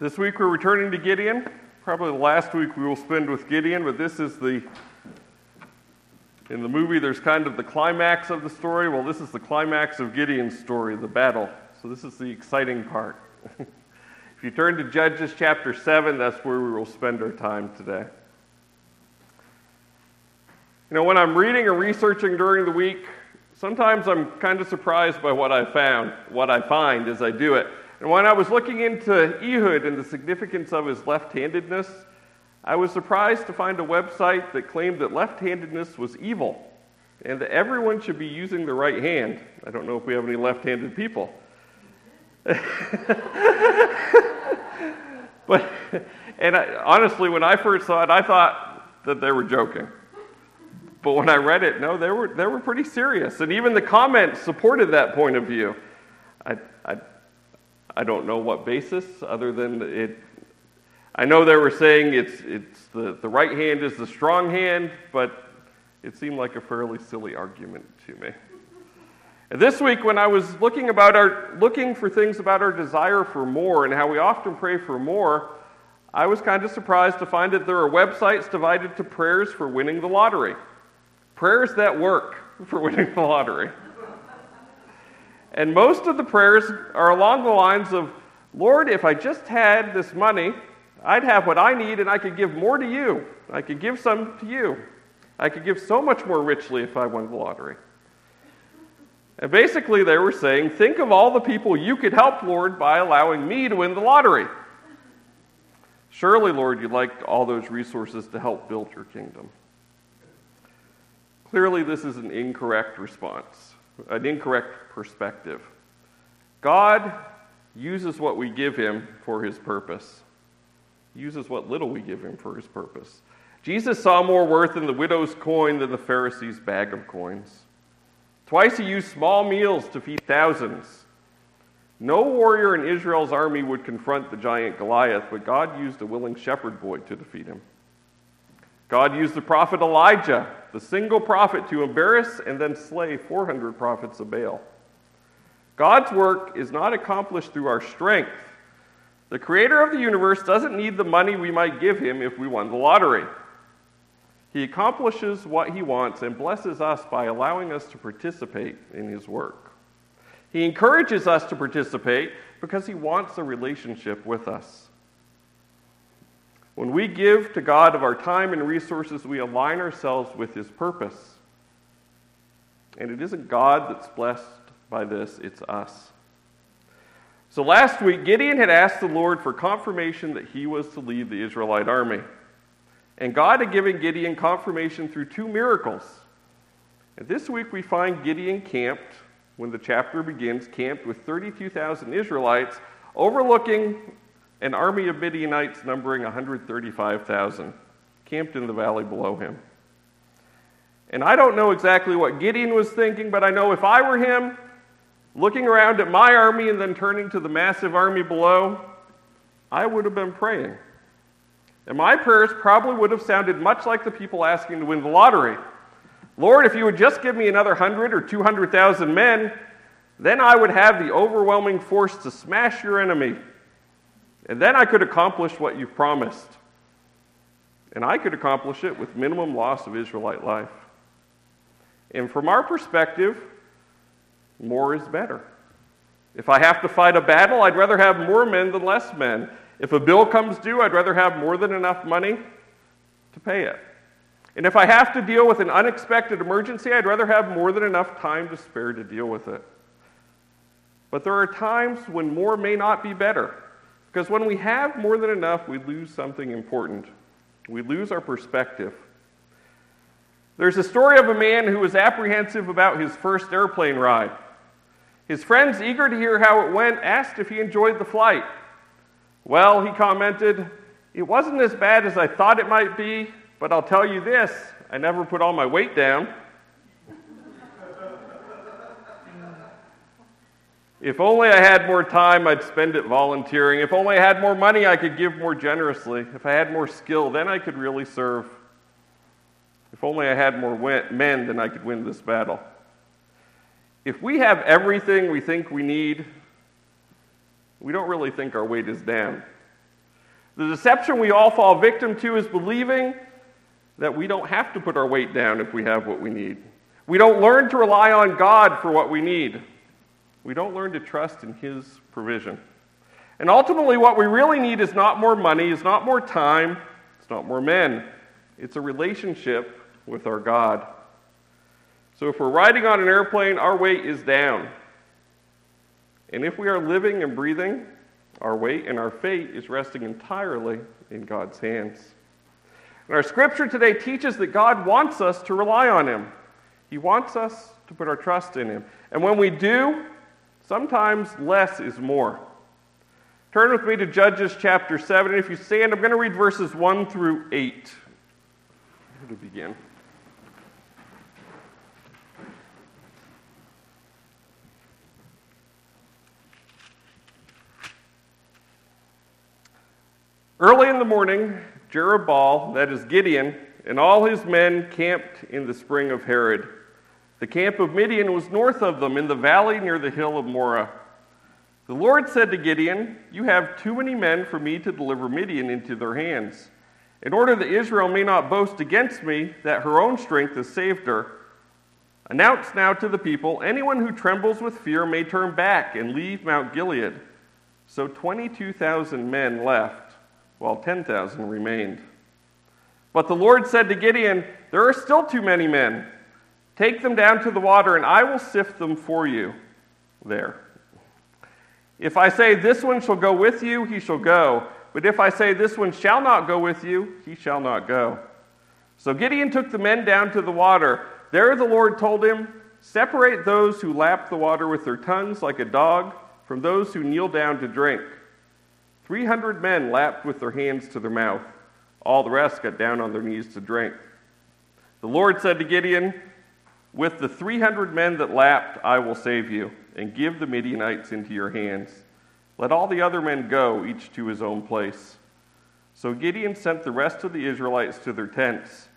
This week we're returning to Gideon. Probably the last week we will spend with Gideon, but this is in the movie there's kind of the climax of the story. Well, this is the climax of Gideon's story, the battle. So this is the exciting part. If you turn to Judges chapter 7, that's where we will spend our time today. You know, when I'm reading or researching during the week, sometimes I'm kind of surprised by what I find as I do it. And when I was looking into Ehud and the significance of his left-handedness, I was surprised to find a website that claimed that left-handedness was evil and that everyone should be using the right hand. I don't know if we have any left-handed people. Honestly, when I first saw it, I thought that they were joking. But when I read it, no, they were pretty serious. And even the comments supported that point of view. I don't know what basis, other than it. I know they were saying it's the right hand is the strong hand, but it seemed like a fairly silly argument to me. And this week, when I was looking for things about our desire for more and how we often pray for more, I was kind of surprised to find that there are websites divided to prayers for winning the lottery, prayers that work for winning the lottery. And most of the prayers are along the lines of, Lord, if I just had this money, I'd have what I need and I could give more to you. I could give some to you. I could give so much more richly if I won the lottery. And basically they were saying, think of all the people you could help, Lord, by allowing me to win the lottery. Surely, Lord, you'd like all those resources to help build your kingdom. Clearly, this is an incorrect response. An incorrect perspective. God uses what we give him for his purpose. He uses what little we give him for his purpose. Jesus saw more worth in the widow's coin than the Pharisee's bag of coins. Twice he used small meals to feed thousands. No warrior in Israel's army would confront the giant Goliath, but God used a willing shepherd boy to defeat him. God used the prophet Elijah, the single prophet, to embarrass and then slay 400 prophets of Baal. God's work is not accomplished through our strength. The creator of the universe doesn't need the money we might give him if we won the lottery. He accomplishes what he wants and blesses us by allowing us to participate in his work. He encourages us to participate because he wants a relationship with us. When we give to God of our time and resources, we align ourselves with his purpose. And it isn't God that's blessed by this, it's us. So last week, Gideon had asked the Lord for confirmation that he was to lead the Israelite army. And God had given Gideon confirmation through two miracles. And this week we find Gideon camped, when the chapter begins, camped with 32,000 Israelites, overlooking an army of Midianites numbering 135,000, camped in the valley below him. And I don't know exactly what Gideon was thinking, but I know if I were him, looking around at my army and then turning to the massive army below, I would have been praying. And my prayers probably would have sounded much like the people asking to win the lottery. Lord, if you would just give me another 100 or 200,000 men, then I would have the overwhelming force to smash your enemy. And then I could accomplish what you've promised. And I could accomplish it with minimum loss of Israelite life. And from our perspective, more is better. If I have to fight a battle, I'd rather have more men than less men. If a bill comes due, I'd rather have more than enough money to pay it. And if I have to deal with an unexpected emergency, I'd rather have more than enough time to spare to deal with it. But there are times when more may not be better. Because when we have more than enough, we lose something important. We lose our perspective. There's a story of a man who was apprehensive about his first airplane ride. His friends, eager to hear how it went, asked if he enjoyed the flight. Well, he commented, "It wasn't as bad as I thought it might be, but I'll tell you this, I never put all my weight down." If only I had more time, I'd spend it volunteering. If only I had more money, I could give more generously. If I had more skill, then I could really serve. If only I had more men, then I could win this battle. If we have everything we think we need, we don't really think our weight is down. The deception we all fall victim to is believing that we don't have to put our weight down if we have what we need. We don't learn to rely on God for what we need. We don't learn to trust in His provision. And ultimately, what we really need is not more money, is not more time, it's not more men. It's a relationship with our God. So if we're riding on an airplane, our weight is down. And if we are living and breathing, our weight and our fate is resting entirely in God's hands. And our scripture today teaches that God wants us to rely on Him. He wants us to put our trust in Him. And when we do, sometimes less is more. Turn with me to Judges chapter 7. And if you stand, I'm going to read verses 1 through 8. Where to begin? Early in the morning, Jerubbaal, that is Gideon, and all his men camped in the spring of Harod. The camp of Midian was north of them, in the valley near the hill of Mora. The Lord said to Gideon, "You have too many men for me to deliver Midian into their hands. In order that Israel may not boast against me that her own strength has saved her, announce now to the people, anyone who trembles with fear may turn back and leave Mount Gilead." So 22,000 men left, while 10,000 remained. But the Lord said to Gideon, "There are still too many men. Take them down to the water, and I will sift them for you there. If I say, 'This one shall go with you,' he shall go. But if I say, 'This one shall not go with you,' he shall not go." So Gideon took the men down to the water. There the Lord told him, "Separate those who lap the water with their tongues like a dog from those who kneel down to drink." 300 men lapped with their hands to their mouth. All the rest got down on their knees to drink. The Lord said to Gideon, "With the 300 men that lapped, I will save you and give the Midianites into your hands. Let all the other men go, each to his own place." So Gideon sent the rest of the Israelites to their tents,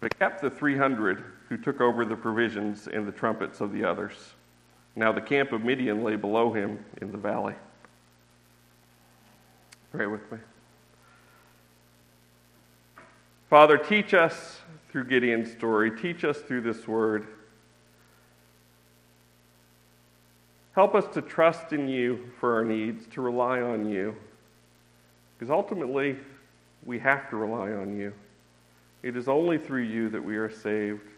but kept the 300 who took over the provisions and the trumpets of the others. Now the camp of Midian lay below him in the valley. Pray with me. Father, teach us through Gideon's story. Teach us through this word. Help us to trust in you for our needs, to rely on you. Because ultimately, we have to rely on you. It is only through you that we are saved.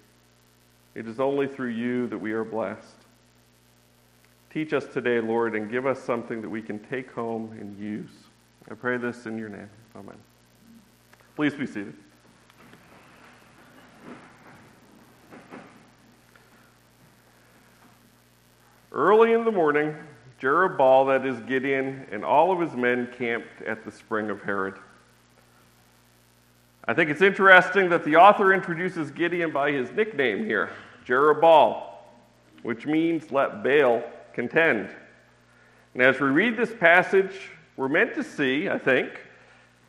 It is only through you that we are blessed. Teach us today, Lord, and give us something that we can take home and use. I pray this in your name. Amen. Please be seated. Early in the morning, Jerubbaal, that is Gideon, and all of his men camped at the spring of Harod. I think it's interesting that the author introduces Gideon by his nickname here, Jerubbaal, which means "let Baal contend." And as we read this passage, we're meant to see, I think,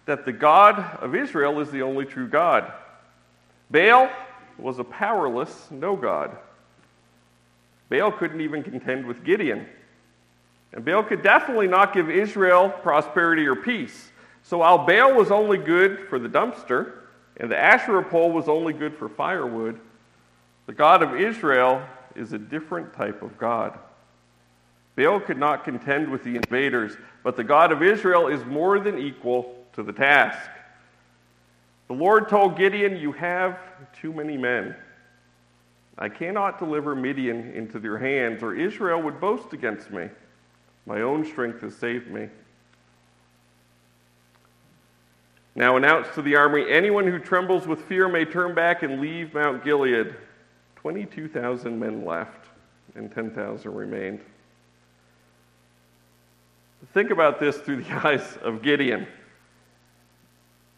that the God of Israel is the only true God. Baal was a powerless no-god. Baal couldn't even contend with Gideon. And Baal could definitely not give Israel prosperity or peace. So while Baal was only good for the dumpster, and the Asherah pole was only good for firewood, the God of Israel is a different type of God. Baal could not contend with the invaders, but the God of Israel is more than equal to the task. The Lord told Gideon, "You have too many men. I cannot deliver Midian into their hands, or Israel would boast against me. My own strength has saved me. Now announce to the army, anyone who trembles with fear may turn back and leave Mount Gilead." 22,000 men left, and 10,000 remained. Think about this through the eyes of Gideon.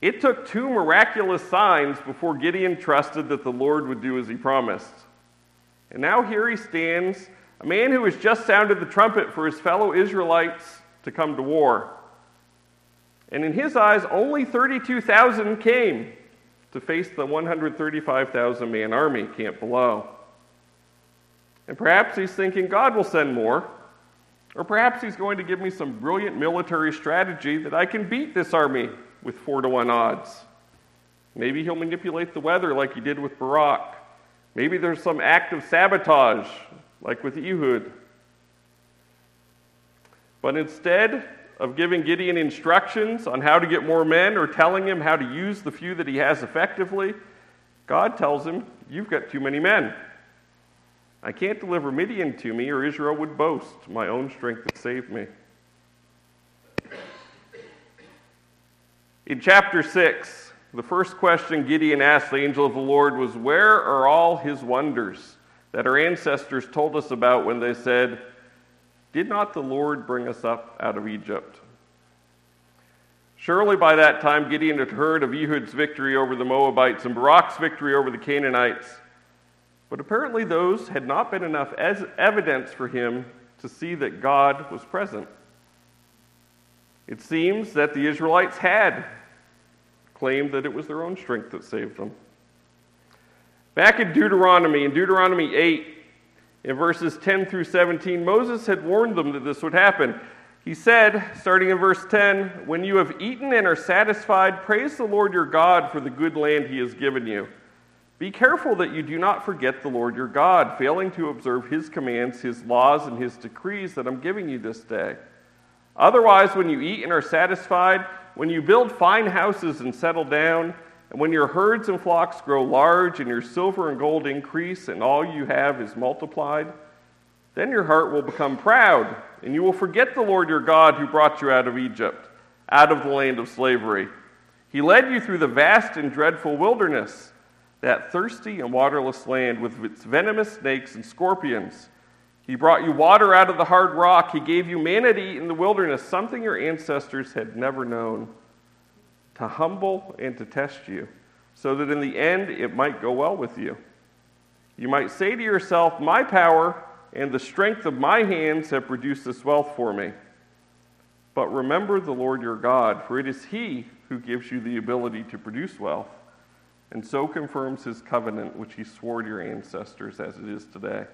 It took two miraculous signs before Gideon trusted that the Lord would do as he promised. And now here he stands, a man who has just sounded the trumpet for his fellow Israelites to come to war. And in his eyes, only 32,000 came to face the 135,000-man army camped below. And perhaps he's thinking, God will send more. Or perhaps he's going to give me some brilliant military strategy that I can beat this army with 4-1 odds. Maybe he'll manipulate the weather like he did with Barak. Maybe there's some act of sabotage like with Ehud. But instead of giving Gideon instructions on how to get more men or telling him how to use the few that he has effectively, God tells him, "You've got too many men. I can't deliver Midian to me, or Israel would boast, my own strength has saved me." In chapter 6, the first question Gideon asked the angel of the Lord was, where are all his wonders that our ancestors told us about when they said, "Did not the Lord bring us up out of Egypt?" Surely by that time Gideon had heard of Ehud's victory over the Moabites and Barak's victory over the Canaanites, but apparently those had not been enough as evidence for him to see that God was present. It seems that the Israelites had claimed that it was their own strength that saved them. Back in Deuteronomy 8, in verses 10 through 17, Moses had warned them that this would happen. He said, starting in verse 10, "When you have eaten and are satisfied, praise the Lord your God for the good land he has given you. Be careful that you do not forget the Lord your God, failing to observe his commands, his laws, and his decrees that I'm giving you this day. Otherwise, when you eat and are satisfied, when you build fine houses and settle down, and when your herds and flocks grow large, and your silver and gold increase, and all you have is multiplied, then your heart will become proud, and you will forget the Lord your God who brought you out of Egypt, out of the land of slavery. He led you through the vast and dreadful wilderness, that thirsty and waterless land with its venomous snakes and scorpions. He brought you water out of the hard rock. He gave you manna to eat in the wilderness, something your ancestors had never known, to humble and to test you, so that in the end it might go well with you. You might say to yourself, 'My power and the strength of my hands have produced this wealth for me.' But remember the Lord your God, for it is he who gives you the ability to produce wealth, and so confirms his covenant, which he swore to your ancestors as it is today."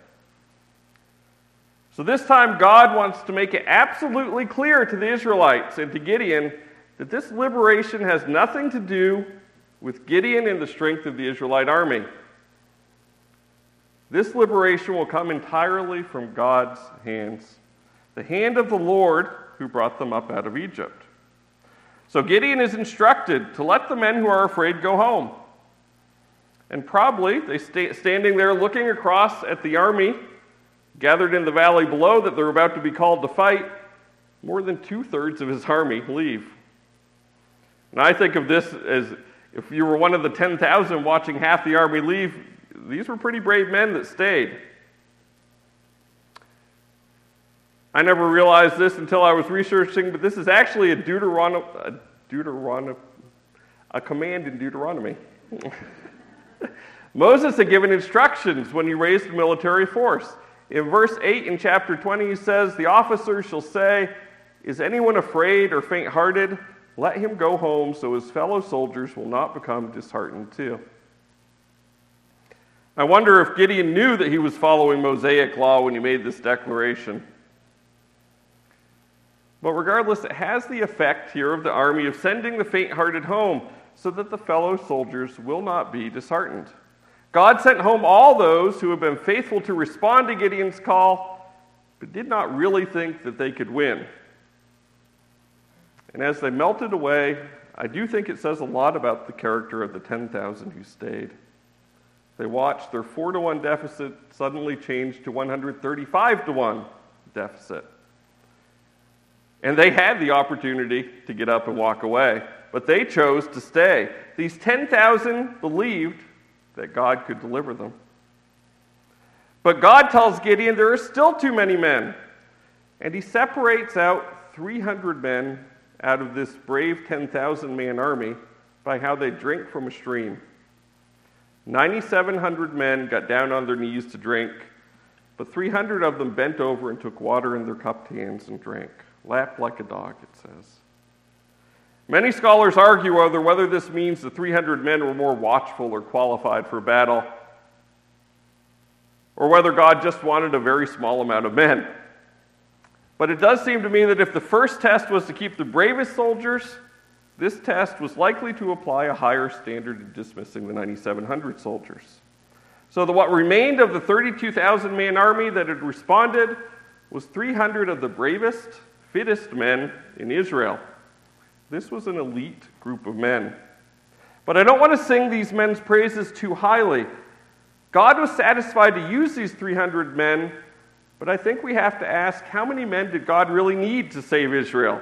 So this time God wants to make it absolutely clear to the Israelites and to Gideon that this liberation has nothing to do with Gideon and the strength of the Israelite army. This liberation will come entirely from God's hands, the hand of the Lord who brought them up out of Egypt. So Gideon is instructed to let the men who are afraid go home. And probably they standing there looking across at the army gathered in the valley below that they're about to be called to fight, more than 2/3 of his army leave. And I think of this as, if you were one of the 10,000 watching half the army leave, these were pretty brave men that stayed. I never realized this until I was researching, but this is actually a command in Deuteronomy. Moses had given instructions when he raised military force. In verse 8 in chapter 20, he says, "The officer shall say, 'Is anyone afraid or faint-hearted? Let him go home so his fellow soldiers will not become disheartened too.'" I wonder if Gideon knew that he was following Mosaic law when he made this declaration. But regardless, it has the effect here of the army of sending the faint-hearted home so that the fellow soldiers will not be disheartened. God sent home all those who had been faithful to respond to Gideon's call, but did not really think that they could win. And as they melted away, I do think it says a lot about the character of the 10,000 who stayed. They watched their 4-1 deficit suddenly change to 135-1 deficit. And they had the opportunity to get up and walk away, but they chose to stay. These 10,000 believed that God could deliver them. But God tells Gideon there are still too many men, and he separates out 300 men out of this brave 10,000-man army by how they drink from a stream. 9,700 men got down on their knees to drink, but 300 of them bent over and took water in their cupped hands and drank. Lapped like a dog, it says. Many scholars argue whether this means the 300 men were more watchful or qualified for battle, or whether God just wanted a very small amount of men. But it does seem to me that if the first test was to keep the bravest soldiers, This test was likely to apply a higher standard of dismissing the 9,700 soldiers. So what remained of the 32,000-man army that had responded was 300 of the bravest, fittest men in Israel. This was an elite group of men. But I don't want to sing these men's praises too highly. God was satisfied to use these 300 men, but I think we have to ask, how many men did God really need to save Israel?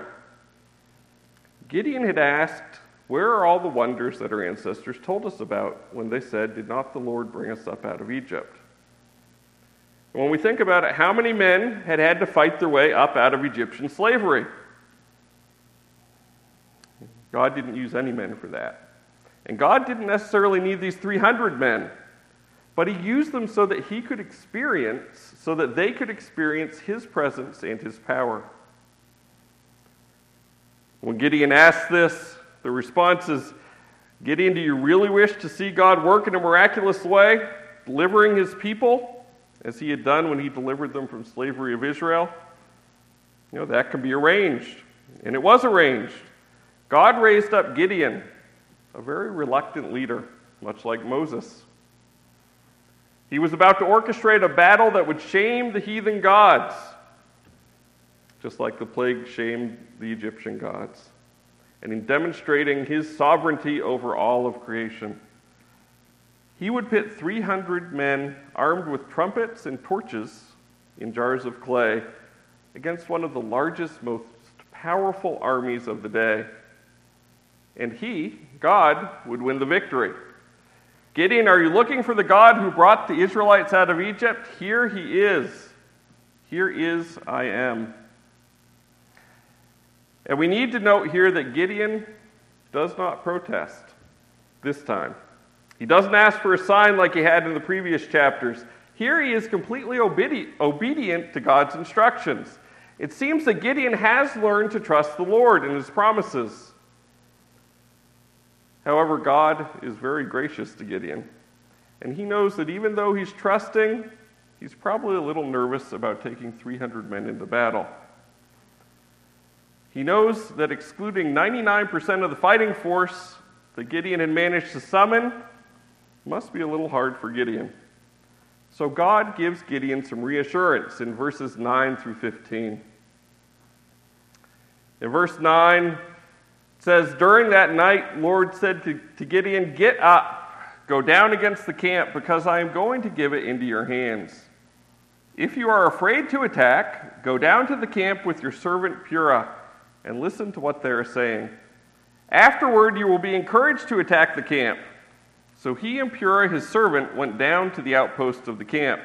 Gideon had asked, where are all the wonders that our ancestors told us about when they said, did not the Lord bring us up out of Egypt? And when we think about it, how many men had had to fight their way up out of Egyptian slavery? God didn't use any men for that. And God didn't necessarily need these 300 men, but he used them so that they could experience his presence and his power. When Gideon asked this, the response is, Gideon, do you really wish to see God work in a miraculous way, delivering his people, as he had done when he delivered them from slavery of Israel? You know, that can be arranged. And it was arranged. God raised up Gideon, a very reluctant leader, much like Moses. He was about to orchestrate a battle that would shame the heathen gods, just like the plague shamed the Egyptian gods, and in demonstrating his sovereignty over all of creation. He would pit 300 men armed with trumpets and torches in jars of clay against one of the largest, most powerful armies of the day. And he, God, would win the victory. Gideon, are you looking for the God who brought the Israelites out of Egypt? Here he is. Here is I am. And we need to note here that Gideon does not protest this time. He doesn't ask for a sign like he had in the previous chapters. Here he is completely obedient to God's instructions. It seems that Gideon has learned to trust the Lord and his promises. However, God is very gracious to Gideon, and he knows that even though he's trusting, he's probably a little nervous about taking 300 men into battle. He knows that excluding 99% of the fighting force that Gideon had managed to summon must be a little hard for Gideon. So God gives Gideon some reassurance in verses 9 through 15. In verse 9, it says, during that night, Lord said to Gideon, get up, go down against the camp, because I am going to give it into your hands. If you are afraid to attack, go down to the camp with your servant Pura, and listen to what they are saying. Afterward, you will be encouraged to attack the camp. So he and Pura, his servant, went down to the outposts of the camp.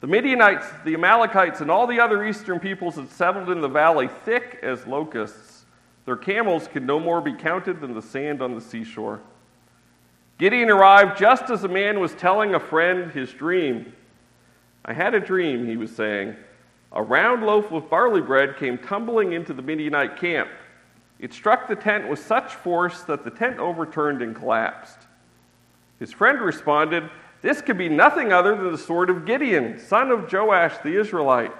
The Midianites, the Amalekites, and all the other eastern peoples had settled in the valley thick as locusts. Their camels could no more be counted than the sand on the seashore. Gideon arrived just as a man was telling a friend his dream. I had a dream, he was saying. A round loaf of barley bread came tumbling into the Midianite camp. It struck the tent with such force that the tent overturned and collapsed. His friend responded, this could be nothing other than the sword of Gideon, son of Joash the Israelite.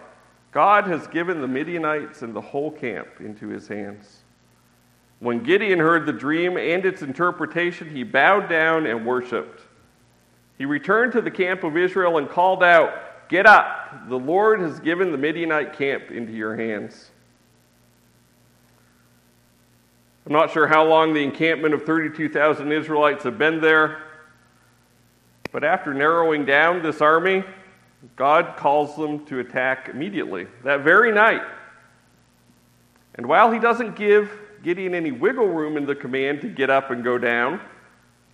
God has given the Midianites and the whole camp into his hands. When Gideon heard the dream and its interpretation, he bowed down and worshipped. He returned to the camp of Israel and called out, get up, the Lord has given the Midianite camp into your hands. I'm not sure how long the encampment of 32,000 Israelites had been there, but after narrowing down this army, God calls them to attack immediately, that very night. And while he doesn't give Gideon any wiggle room in the command to get up and go down,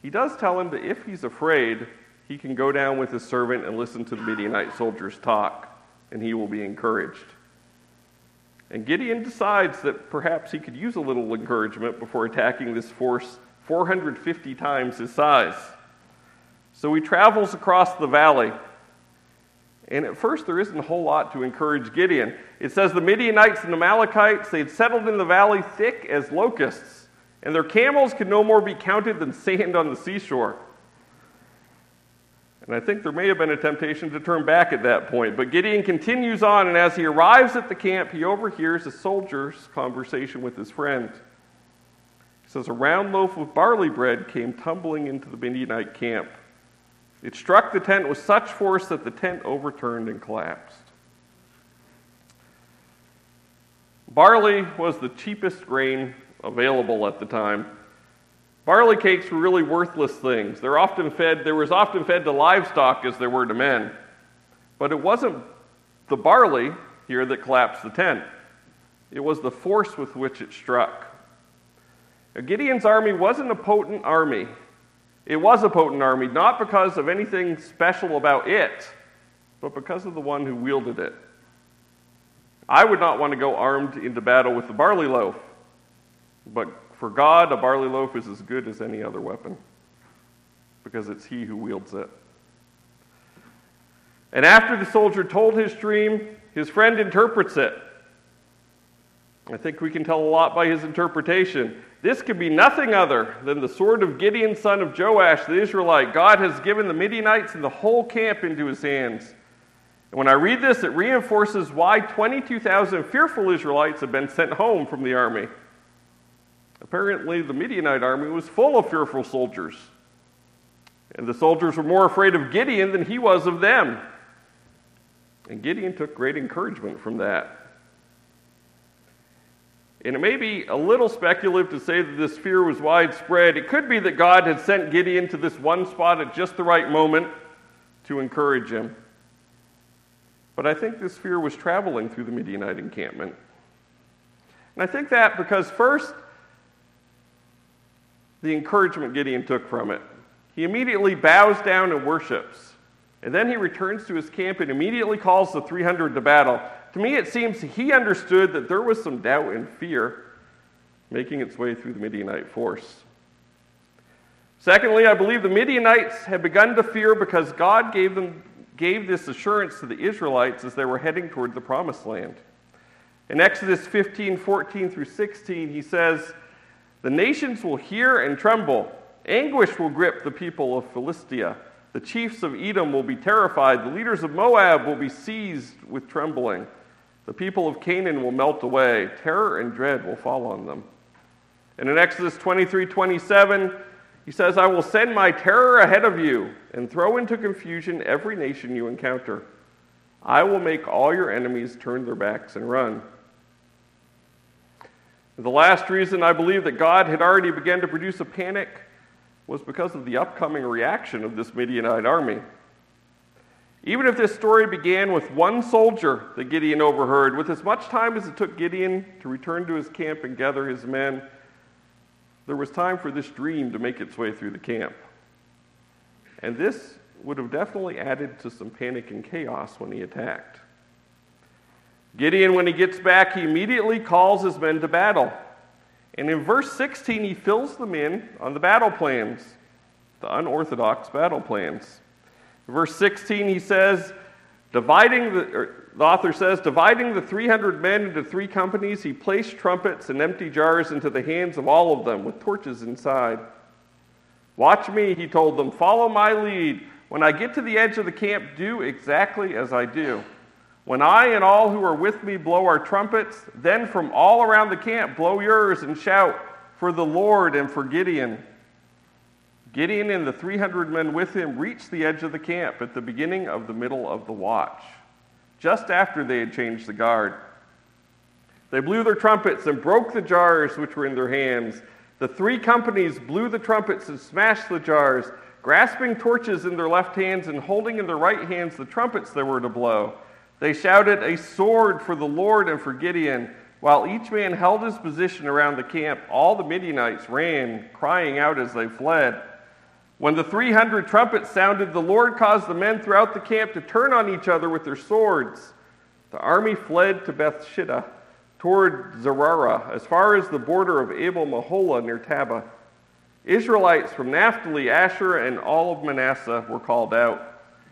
he does tell him that if he's afraid, he can go down with his servant and listen to the Midianite soldiers talk, and he will be encouraged. And Gideon decides that perhaps he could use a little encouragement before attacking this force 450 times his size. So he travels across the valley. And at first there isn't a whole lot to encourage Gideon. It says the Midianites and Amalekites, they had settled in the valley thick as locusts, and their camels could no more be counted than sand on the seashore. And I think there may have been a temptation to turn back at that point, but Gideon continues on, and as he arrives at the camp, he overhears a soldier's conversation with his friend. says, a round loaf of barley bread came tumbling into the Midianite camp. It struck the tent with such force that the tent overturned and collapsed. Barley was the cheapest grain available at the time. Barley cakes were really worthless things. They were often fed to livestock as they were to men. But it wasn't the barley here that collapsed the tent. It was the force with which it struck. Now, Gideon's army wasn't a potent army. It was a potent army, not because of anything special about it, but because of the one who wielded it. I would not want to go armed into battle with the barley loaf, but for God, a barley loaf is as good as any other weapon, because it's he who wields it. And after the soldier told his dream, his friend interprets it. I think we can tell a lot by his interpretation. This could be nothing other than the sword of Gideon, son of Joash, the Israelite. God has given the Midianites and the whole camp into his hands. And when I read this, it reinforces why 22,000 fearful Israelites have been sent home from the army. Apparently, the Midianite army was full of fearful soldiers. And the soldiers were more afraid of Gideon than he was of them. And Gideon took great encouragement from that. And it may be a little speculative to say that this fear was widespread. It could be that God had sent Gideon to this one spot at just the right moment to encourage him. But I think this fear was traveling through the Midianite encampment. And I think that because first, the encouragement Gideon took from it. He immediately bows down and worships. And then he returns to his camp and immediately calls the 300 to battle. To me, it seems he understood that there was some doubt and fear making its way through the Midianite force. Secondly, I believe the Midianites had begun to fear because God gave this assurance to the Israelites as they were heading toward the Promised Land. In Exodus 15:14-16, he says, "The nations will hear and tremble. Anguish will grip the people of Philistia. The chiefs of Edom will be terrified. The leaders of Moab will be seized with trembling. The people of Canaan will melt away. Terror and dread will fall on them." And in Exodus 23:27, he says, "I will send my terror ahead of you and throw into confusion every nation you encounter. I will make all your enemies turn their backs and run." The last reason I believe that God had already begun to produce a panic was because of the upcoming reaction of this Midianite army. Even if this story began with one soldier that Gideon overheard, with as much time as it took Gideon to return to his camp and gather his men, there was time for this dream to make its way through the camp. And this would have definitely added to some panic and chaos when he attacked. Gideon, when he gets back, he immediately calls his men to battle. And in verse 16, he fills them in on the battle plans, the unorthodox battle plans. In verse 16, he says, the author says, dividing the 300 men into three companies, he placed trumpets and empty jars into the hands of all of them with torches inside. "Watch me," he told them, "follow my lead. When I get to the edge of the camp, do exactly as I do. When I and all who are with me blow our trumpets, then from all around the camp blow yours and shout, 'For the Lord and for Gideon.'" Gideon and the 300 men with him reached the edge of the camp at the beginning of the middle of the watch, just after they had changed the guard. They blew their trumpets and broke the jars which were in their hands. The three companies blew the trumpets and smashed the jars, grasping torches in their left hands and holding in their right hands the trumpets they were to blow. They shouted, "A sword for the Lord and for Gideon." While each man held his position around the camp, all the Midianites ran, crying out as they fled. When the 300 trumpets sounded, the Lord caused the men throughout the camp to turn on each other with their swords. The army fled to Bethshitta, toward Zerara, as far as the border of Abel-Mahola near Taba. Israelites from Naphtali, Asher, and all of Manasseh were called out,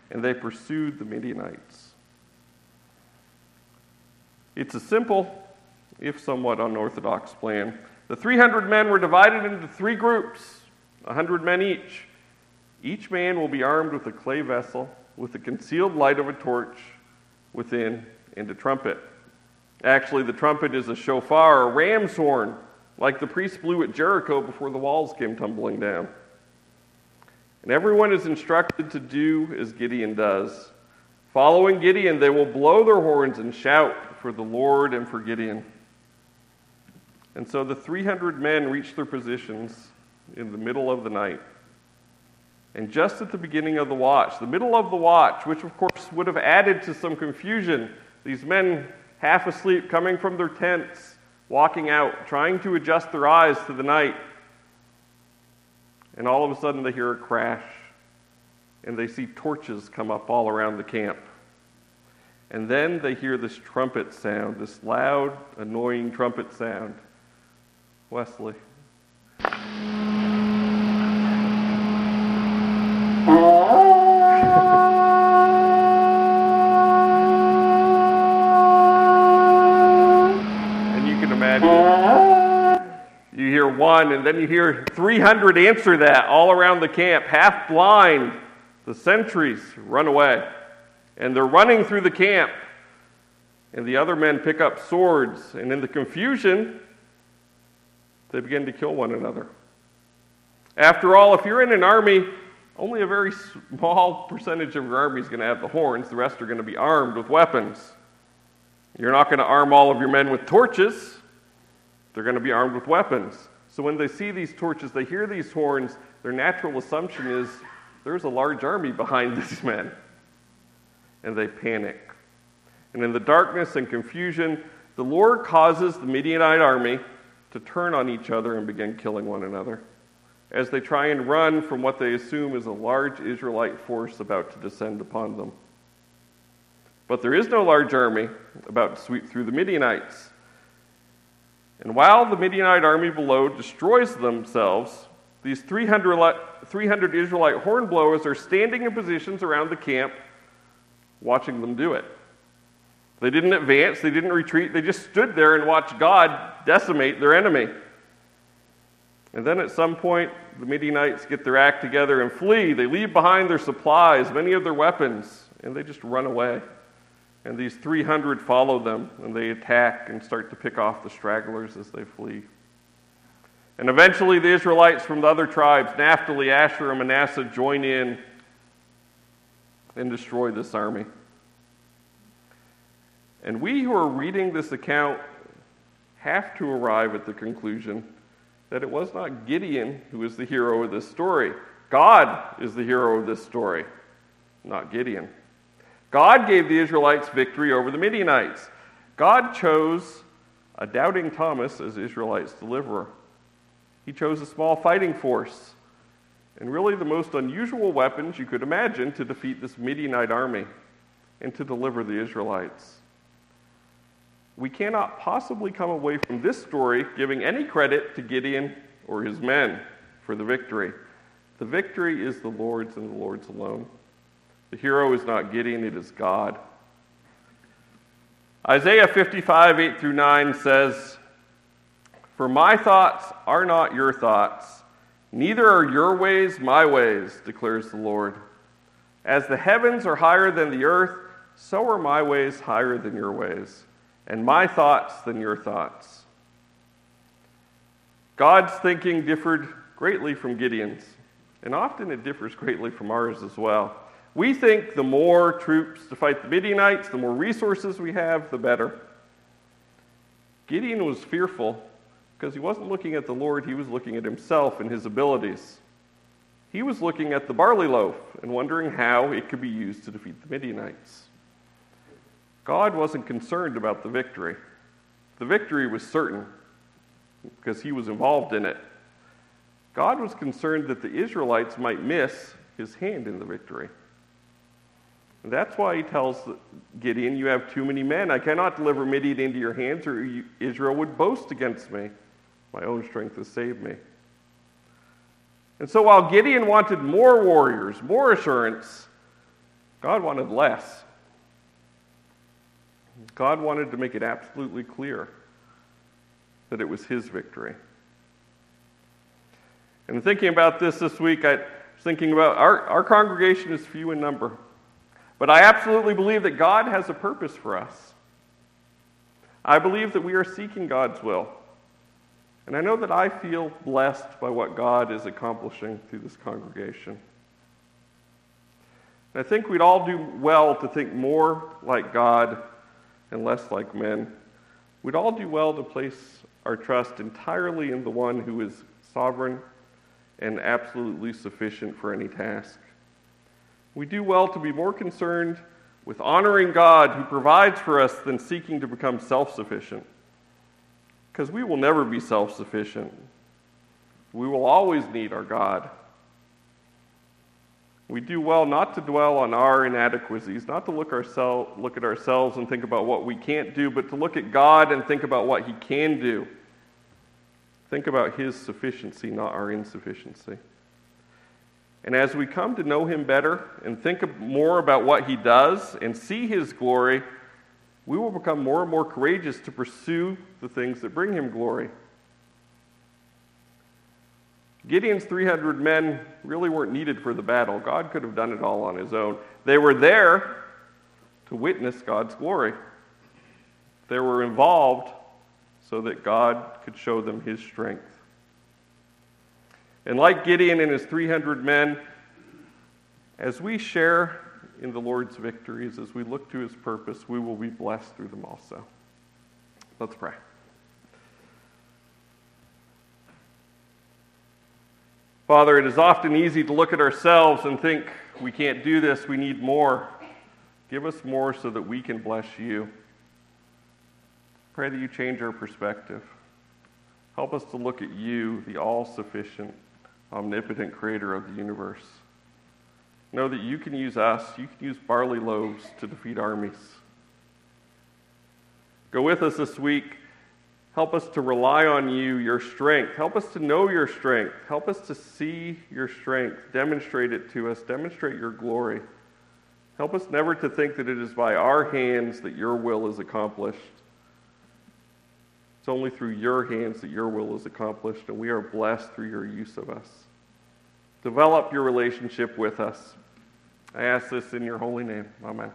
and they pursued the Midianites. It's a simple, if somewhat unorthodox, plan. The 300 men were divided into three groups, 100 men each. Each man will be armed with a clay vessel, with the concealed light of a torch within, and a trumpet. Actually, the trumpet is a shofar, a ram's horn, like the priests blew at Jericho before the walls came tumbling down. And everyone is instructed to do as Gideon does. Following Gideon, they will blow their horns and shout for the Lord and for Gideon. And so the 300 men reached their positions in the middle of the night. And just at the beginning of the watch, the middle of the watch, which of course would have added to some confusion, these men half asleep, coming from their tents, walking out, trying to adjust their eyes to the night. And all of a sudden they hear a crash, and they see torches come up all around the camp. And then they hear this trumpet sound, this loud, annoying trumpet sound. Wesley. And you can imagine, you hear one, and then you hear 300 answer that all around the camp, half blind. The sentries run away, and they're running through the camp, and the other men pick up swords, and in the confusion, they begin to kill one another. After all, if you're in an army, only a very small percentage of your army is going to have the horns. The rest are going to be armed with weapons. You're not going to arm all of your men with torches. They're going to be armed with weapons. So when they see these torches, they hear these horns, their natural assumption is, there's a large army behind these men. And they panic. And in the darkness and confusion, the Lord causes the Midianite army to turn on each other and begin killing one another as they try and run from what they assume is a large Israelite force about to descend upon them. But there is no large army about to sweep through the Midianites. And while the Midianite army below destroys themselves, these 300 Israelite hornblowers are standing in positions around the camp, watching them do it. They didn't advance, they didn't retreat, they just stood there and watched God decimate their enemy. And then at some point, the Midianites get their act together and flee. They leave behind their supplies, many of their weapons, and they just run away. And these 300 follow them, and they attack and start to pick off the stragglers as they flee. And eventually the Israelites from the other tribes, Naphtali, Asher, and Manasseh, join in and destroy this army. And we who are reading this account have to arrive at the conclusion that it was not Gideon who is the hero of this story. God is the hero of this story, not Gideon. God gave the Israelites victory over the Midianites. God chose a doubting Thomas as Israelites' deliverer. He chose a small fighting force, and really the most unusual weapons you could imagine to defeat this Midianite army and to deliver the Israelites. We cannot possibly come away from this story giving any credit to Gideon or his men for the victory. The victory is the Lord's and the Lord's alone. The hero is not Gideon, it is God. Isaiah 55, 8 through 9 says, "For my thoughts are not your thoughts, neither are your ways my ways, declares the Lord. As the heavens are higher than the earth, so are my ways higher than your ways, and my thoughts than your thoughts." God's thinking differed greatly from Gideon's, and often it differs greatly from ours as well. We think the more troops to fight the Midianites, the more resources we have, the better. Gideon was fearful, because he wasn't looking at the Lord, he was looking at himself and his abilities. He was looking at the barley loaf and wondering how it could be used to defeat the Midianites. God wasn't concerned about the victory. The victory was certain, because he was involved in it. God was concerned that the Israelites might miss his hand in the victory. And that's why he tells Gideon, "You have too many men. I cannot deliver Midian into your hands, or Israel would boast against me. My own strength has saved me." And so while Gideon wanted more warriors, more assurance, God wanted less. God wanted to make it absolutely clear that it was his victory. And thinking about this week, I was thinking about our congregation is few in number. But I absolutely believe that God has a purpose for us. I believe that we are seeking God's will. And I know that I feel blessed by what God is accomplishing through this congregation. And I think we'd all do well to think more like God and less like men. We'd all do well to place our trust entirely in the one who is sovereign and absolutely sufficient for any task. We do well to be more concerned with honoring God who provides for us than seeking to become self-sufficient. Because we will never be self-sufficient. We will always need our God. We do well not to dwell on our inadequacies, not to look at ourselves and think about what we can't do, but to look at God and think about what he can do. Think about his sufficiency, not our insufficiency. And as we come to know him better and think more about what he does and see his glory, we will become more and more courageous to pursue the things that bring him glory. Gideon's 300 men really weren't needed for the battle. God could have done it all on his own. They were there to witness God's glory. They were involved so that God could show them his strength. And like Gideon and his 300 men, as we share in the Lord's victories, as we look to his purpose, we will be blessed through them also. Let's pray. Father, it is often easy to look at ourselves and think, we can't do this, we need more. Give us more so that we can bless you. Pray that you change our perspective. Help us to look at you, the all-sufficient, omnipotent creator of the universe. Know that you can use us, you can use barley loaves to defeat armies. Go with us this week. Help us to rely on you, your strength. Help us to know your strength. Help us to see your strength. Demonstrate it to us. Demonstrate your glory. Help us never to think that it is by our hands that your will is accomplished. It's only through your hands that your will is accomplished, and we are blessed through your use of us. Develop your relationship with us. I ask this in your holy name. Amen.